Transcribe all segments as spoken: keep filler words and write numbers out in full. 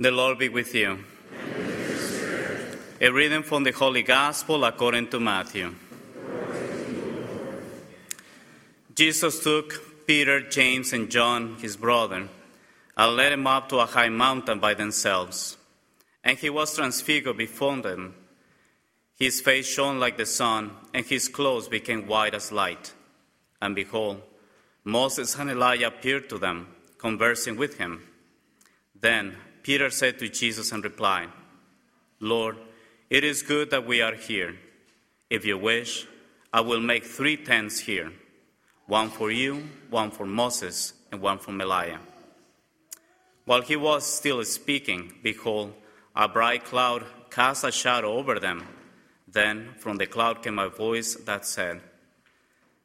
The Lord be with you. And with your spirit. A reading from the Holy Gospel according to Matthew. Glory to you, Lord. Jesus took Peter, James, and John, his brother, and led him up to a high mountain by themselves. And he was transfigured before them. His face shone like the sun, and his clothes became white as light. And behold, Moses and Elijah appeared to them, conversing with him. Then Peter said to Jesus and replied, "Lord, it is good that we are here. If you wish, I will make three tents here, one for you, one for Moses, and one for Elijah." While he was still speaking, behold, a bright cloud cast a shadow over them. Then from the cloud came a voice that said,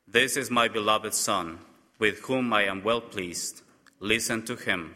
"This is my beloved Son, with whom I am well pleased. Listen to him."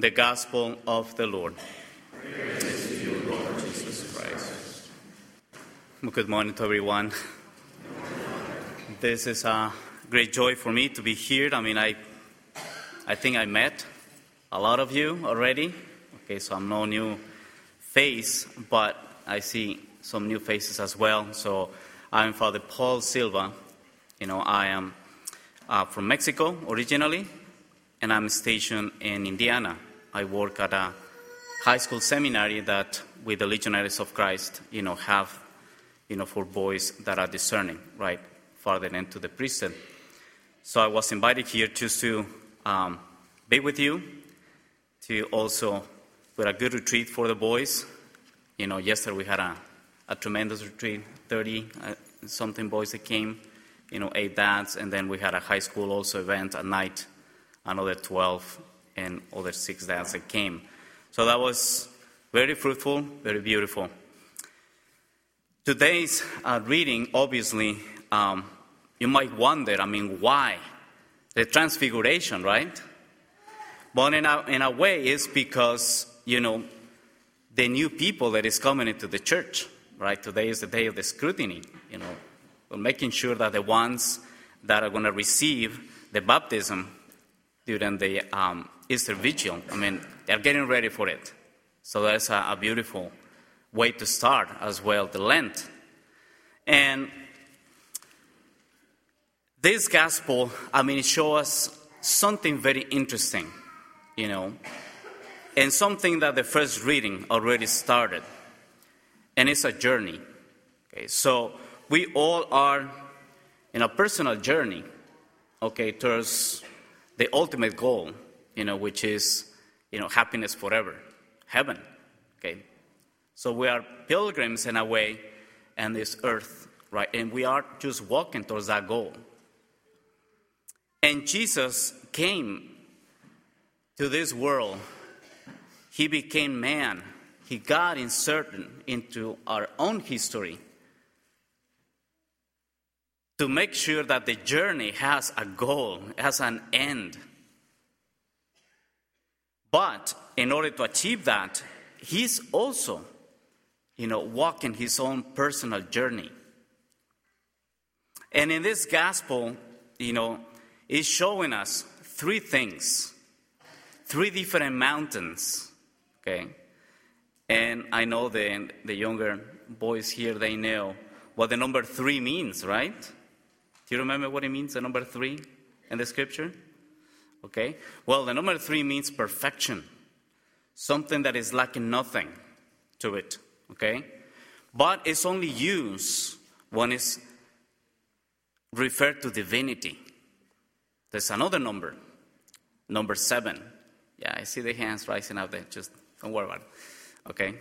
The Gospel of the Lord. Praise to you, Lord Jesus Christ. Good morning to everyone. This is a great joy for me to be here. I mean, I I think I met a lot of you already. Okay, so I'm no new face, but I see some new faces as well. So I'm Father Paul Silva. You know, I am uh, from Mexico originally, and I'm stationed in Indiana. I work at a high school seminary that with the Legionaries of Christ, you know, have, you know, for boys that are discerning, right, farther into the priesthood. So I was invited here just to um, be with you, to also put a good retreat for the boys. You know, yesterday we had a, a tremendous retreat, thirty-something boys that came, you know, eight dads, and then we had a high school also event at night, another twelve, and other six dads that came. So that was very fruitful, very beautiful. Today's uh, reading, obviously, um, you might wonder, I mean, why? The transfiguration, right? But in a, in a way, it's because, you know, the new people that is coming into the church, right? Today is the day of the scrutiny, you know. We're making sure that the ones that are going to receive the baptism during the um, Easter Vigil, I mean, they're getting ready for it. So that's a, a beautiful way to start as well, the Lent. And this gospel, I mean, it shows us something very interesting, you know, and something that the first reading already started. And it's a journey. Okay, so we all are in a personal journey, okay, towards the ultimate goal, you know, which is, you know, happiness forever, heaven, okay? So we are pilgrims in a way on this earth, right? And we are just walking towards that goal. And Jesus came to this world. He became man. He got inserted into our own history to make sure that the journey has a goal, has an end. But in order to achieve that, he's also, you know, walking his own personal journey. And in this gospel, you know, it's showing us three things, three different mountains, okay? And I know the, the younger boys here, they know what the number three means, right? Do you remember what it means, the number three in the scripture? Okay. Well, the number three means perfection. Something that is lacking nothing to it. Okay. But it's only used when it's referred to divinity. There's another number. Number seven. Yeah, I see the hands rising up there. Just don't worry about it. Okay.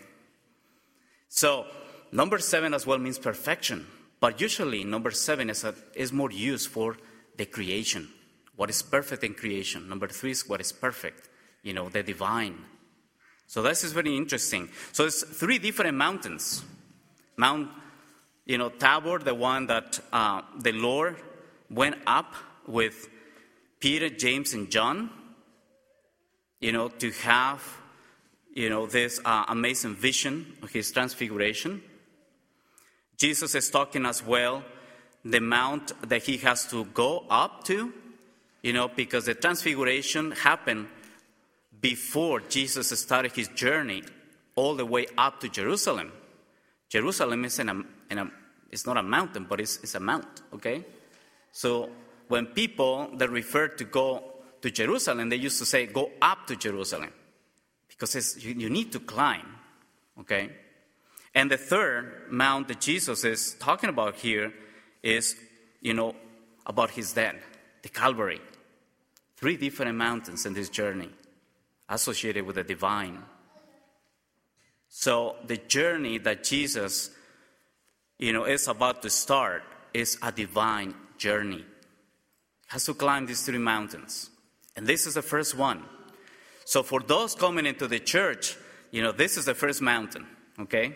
So, number seven as well means perfection. But usually, number seven is, a, is more used for the creation. What is perfect in creation? Number three is what is perfect, you know, the divine. So this is very interesting. So it's three different mountains. Mount, you know, Tabor, the one that uh, the Lord went up with Peter, James, and John, you know, to have, you know, this uh, amazing vision of his transfiguration. Jesus is talking as well the mount that he has to go up to, you know, because the transfiguration happened before Jesus started his journey all the way up to Jerusalem. Jerusalem is in a, in a it's not a mountain, but it's, it's a mount, okay? So when people that refer to go to Jerusalem, they used to say, go up to Jerusalem, because it's, you, you need to climb, okay? And the third mount that Jesus is talking about here is, you know, about his death, the Calvary. Three different mountains in this journey associated with the divine. So the journey that Jesus, you know, is about to start is a divine journey. He has to climb these three mountains. And this is the first one. So for those coming into the church, you know, this is the first mountain, okay?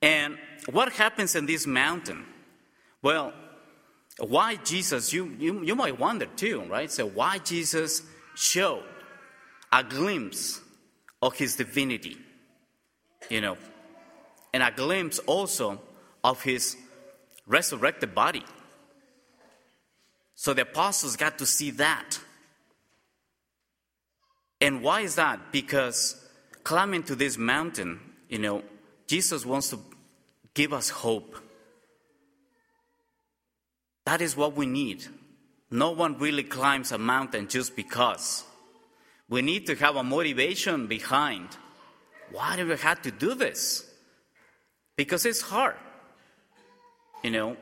And what happens in this mountain? Well, why Jesus, you, you, you might wonder too, right? So why Jesus showed a glimpse of his divinity, you know, and a glimpse also of his resurrected body. So the apostles got to see that. And why is that? Because climbing to this mountain, you know, Jesus wants to give us hope. That is what we need. No one really climbs a mountain just because. We need to have a motivation behind. Why do we have to do this? Because it's hard. You know,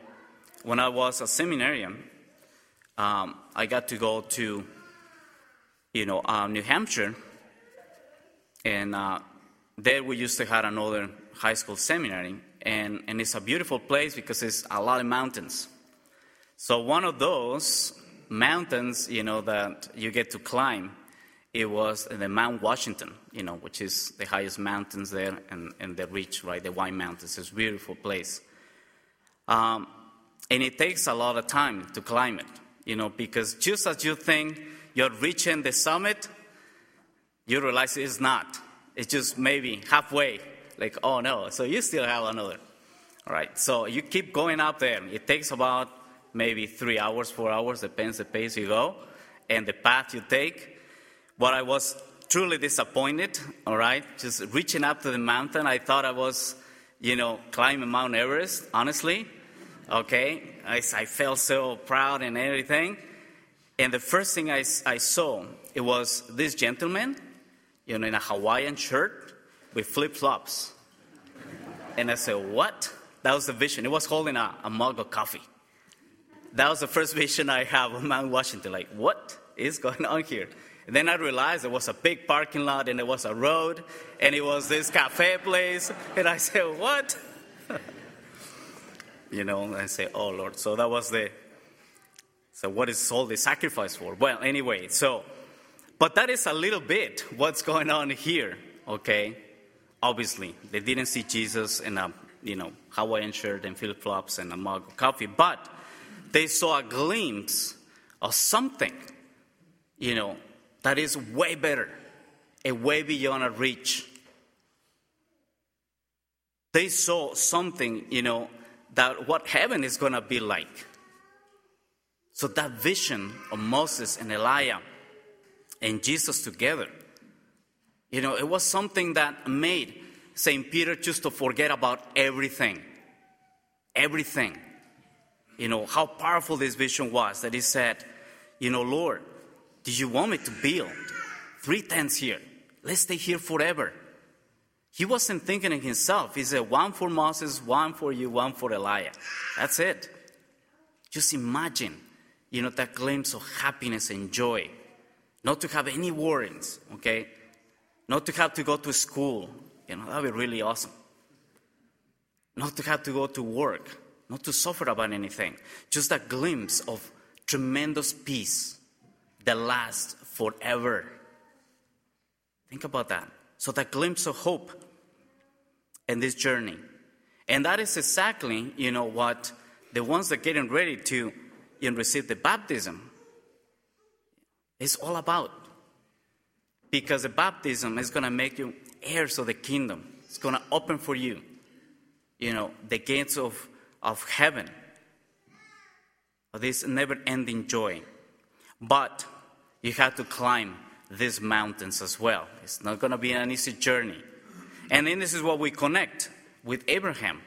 when I was a seminarian, um, I got to go to, you know, uh, New Hampshire. And uh, there we used to have another high school seminary. And, and it's a beautiful place because it's a lot of mountains. So one of those mountains, you know, that you get to climb, it was the Mount Washington, you know, which is the highest mountains there, and, and the ridge, right, the White Mountains. It's a beautiful place. Um, and it takes a lot of time to climb it, you know, because just as you think you're reaching the summit, you realize it's not. It's just maybe halfway, like, oh, no, so you still have another. All right, so you keep going up there. It takes about maybe three hours, four hours, depends the pace you go and the path you take. But I was truly disappointed, all right, just reaching up to the mountain. I thought I was, you know, climbing Mount Everest, honestly, okay? I, I felt so proud and everything. And the first thing I, I saw, it was this gentleman, you know, in a Hawaiian shirt with flip-flops. And I said, what? That was the vision. It was holding a, a mug of coffee. That was the first vision I have of Mount Washington. Like, what is going on here? And then I realized there was a big parking lot, and there was a road, and it was this cafe place. And I said, what? You know, and I said, oh, Lord. So that was the, so what is all the sacrifice for? Well, anyway, so, but that is a little bit what's going on here, okay? Obviously, they didn't see Jesus in a, you know, Hawaiian shirt and flip-flops and a mug of coffee, but they saw a glimpse of something, you know, that is way better and way beyond our reach. They saw something, you know, that what heaven is going to be like. So that vision of Moses and Elijah and Jesus together, you know, it was something that made Saint Peter just to forget about everything. Everything. You know, how powerful this vision was that he said, you know, Lord, did you want me to build three tents here? Let's stay here forever. He wasn't thinking of himself. He said, one for Moses, one for you, one for Elijah. That's it. Just imagine, you know, that glimpse of happiness and joy. Not to have any worries, okay? Not to have to go to school. You know, that would be really awesome. Not to have to go to work. Not to suffer about anything. Just that glimpse of tremendous peace that lasts forever. Think about that. so that glimpse of hope in this journey. And that is exactly, you know, what the ones that are getting ready to you know, receive the baptism is all about. Because the baptism is going to make you heirs of the kingdom. It's going to open for you, you know, the gates of, of heaven. This never-ending joy. But you have to climb these mountains as well. It's not going to be an easy journey. And then this is what we connect with Abraham.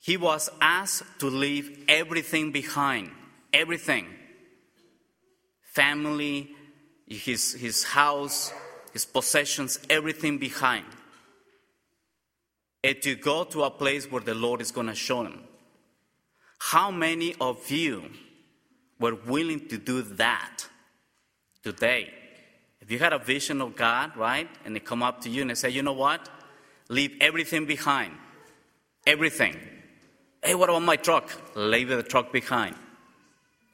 He was asked to leave everything behind. Everything. Family, his, his house, his possessions, everything behind. And to go to a place where the Lord is going to show him. How many of you were willing to do that today? If you had a vision of God, right, and they come up to you and they say, you know what? Leave everything behind. Everything. Hey, what about my truck? Leave the truck behind.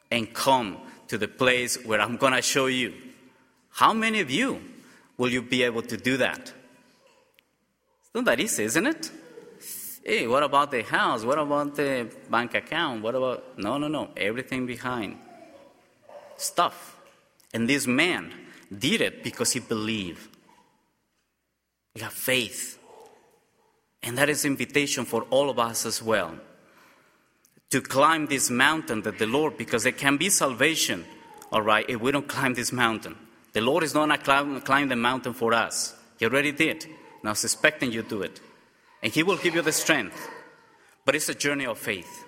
And come to the place where I'm going to show you. How many of you will you be able to do that? It's not that easy, isn't it? Hey, what about the house? What about the bank account? What about... No, no, no. Everything behind. Stuff. And this man did it because he believed. He had faith. And that is an invitation for all of us as well. To climb this mountain that the Lord... Because there can be salvation, all right, if we don't climb this mountain. The Lord is not going to climb, climb the mountain for us. He already did. Now he's expecting you to do it. And he will give you the strength. But it's a journey of faith.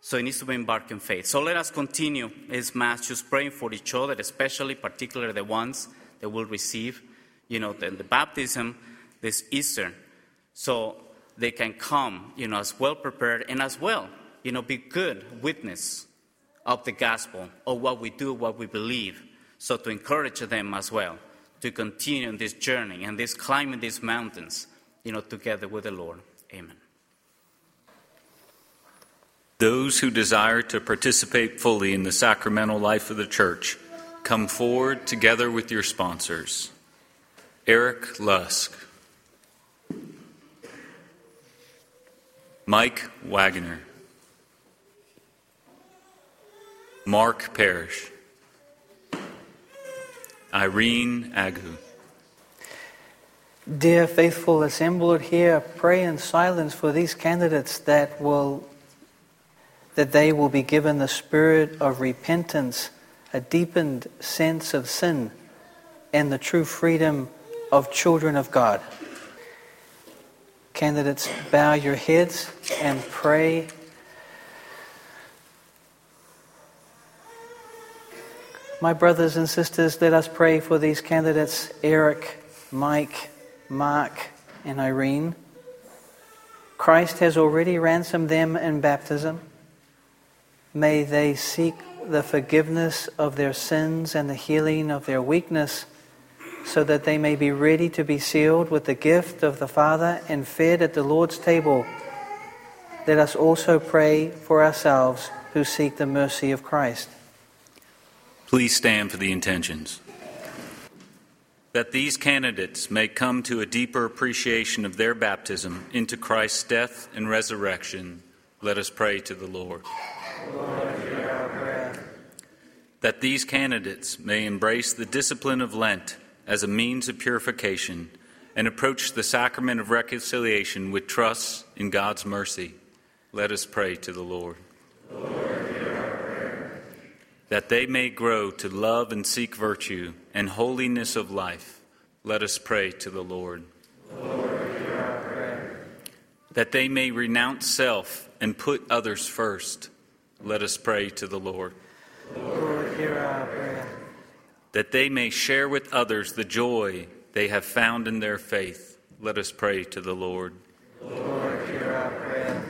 So it needs to be embarked in faith. So let us continue this Mass, just praying for each other, especially, particularly the ones that will receive, you know, the, the baptism this Easter. So they can come, you know, as well prepared and as well, you know, be good witness of the gospel, of what we do, what we believe. So to encourage them as well to continue in this journey and this climbing these mountains, you know, together with the Lord. Amen. Those who desire to participate fully in the sacramental life of the Church, come forward together with your sponsors. Eric Lusk. Mike Wagner. Mark Parish. Irene Agu. Dear faithful assembled here, pray in silence for these candidates that will, that they will be given the spirit of repentance, a deepened sense of sin, and the true freedom of children of God. Candidates, bow your heads and pray. My brothers and sisters, let us pray for these candidates, Eric, Mike, Mark, and Irene. Christ has already ransomed them in baptism. May they seek the forgiveness of their sins and the healing of their weakness, so that they may be ready to be sealed with the gift of the Father and fed at the Lord's table. Let us also pray for ourselves who seek the mercy of Christ. Please stand for the intentions. That these candidates may come to a deeper appreciation of their baptism into Christ's death and resurrection, let us pray to the Lord. Lord, hear our prayer. That these candidates may embrace the discipline of Lent as a means of purification and approach the sacrament of reconciliation with trust in God's mercy, let us pray to the Lord. Lord, that they may grow to love and seek virtue and holiness of life, let us pray to the Lord. Lord, hear our prayer. That they may renounce self and put others first, let us pray to the Lord. Lord, hear our prayer. That they may share with others the joy they have found in their faith, let us pray to the Lord. Lord, hear our prayer.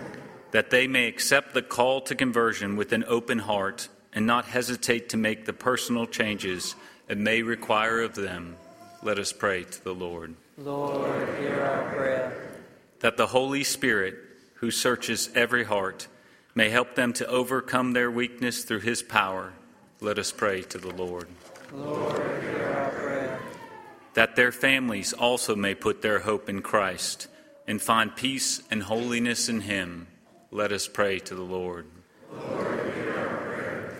That they may accept the call to conversion with an open heart and not hesitate to make the personal changes it may require of them, let us pray to the Lord. Lord, hear our prayer. That the Holy Spirit, who searches every heart, may help them to overcome their weakness through his power, let us pray to the Lord. Lord, hear our prayer. that their families also may put their hope in Christ and find peace and holiness in him. Let us pray to the Lord. Lord, hear our prayer.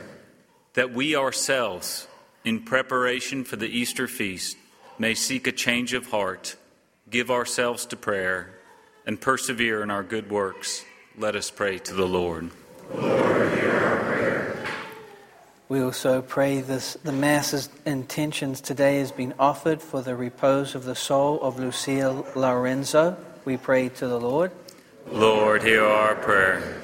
That we ourselves, in preparation for the Easter feast, may seek a change of heart, give ourselves to prayer, and persevere in our good works. Let us pray to the Lord. Lord, hear our prayer. We also pray this, the Mass's intentions today has been offered for the repose of the soul of Lucia Lorenzo. We pray to the Lord. Lord, hear our prayer.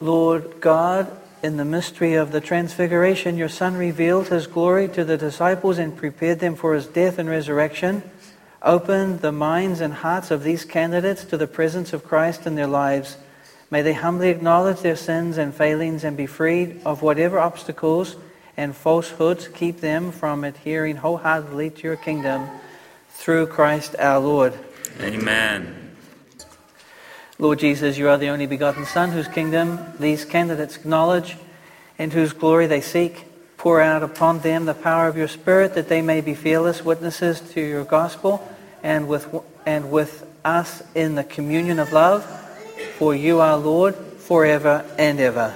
Lord God, in the mystery of the Transfiguration, your Son revealed his glory to the disciples and prepared them for his death and resurrection. Open the minds and hearts of these candidates to the presence of Christ in their lives. May they humbly acknowledge their sins and failings and be freed of whatever obstacles and falsehoods keep them from adhering wholeheartedly to your kingdom. Through Christ our Lord. Amen. Lord Jesus, you are the only begotten Son, whose kingdom these candidates acknowledge and whose glory they seek. Pour out upon them the power of your Spirit, that they may be fearless witnesses to your gospel and with and with us in the communion of love. For you are Lord, forever and ever.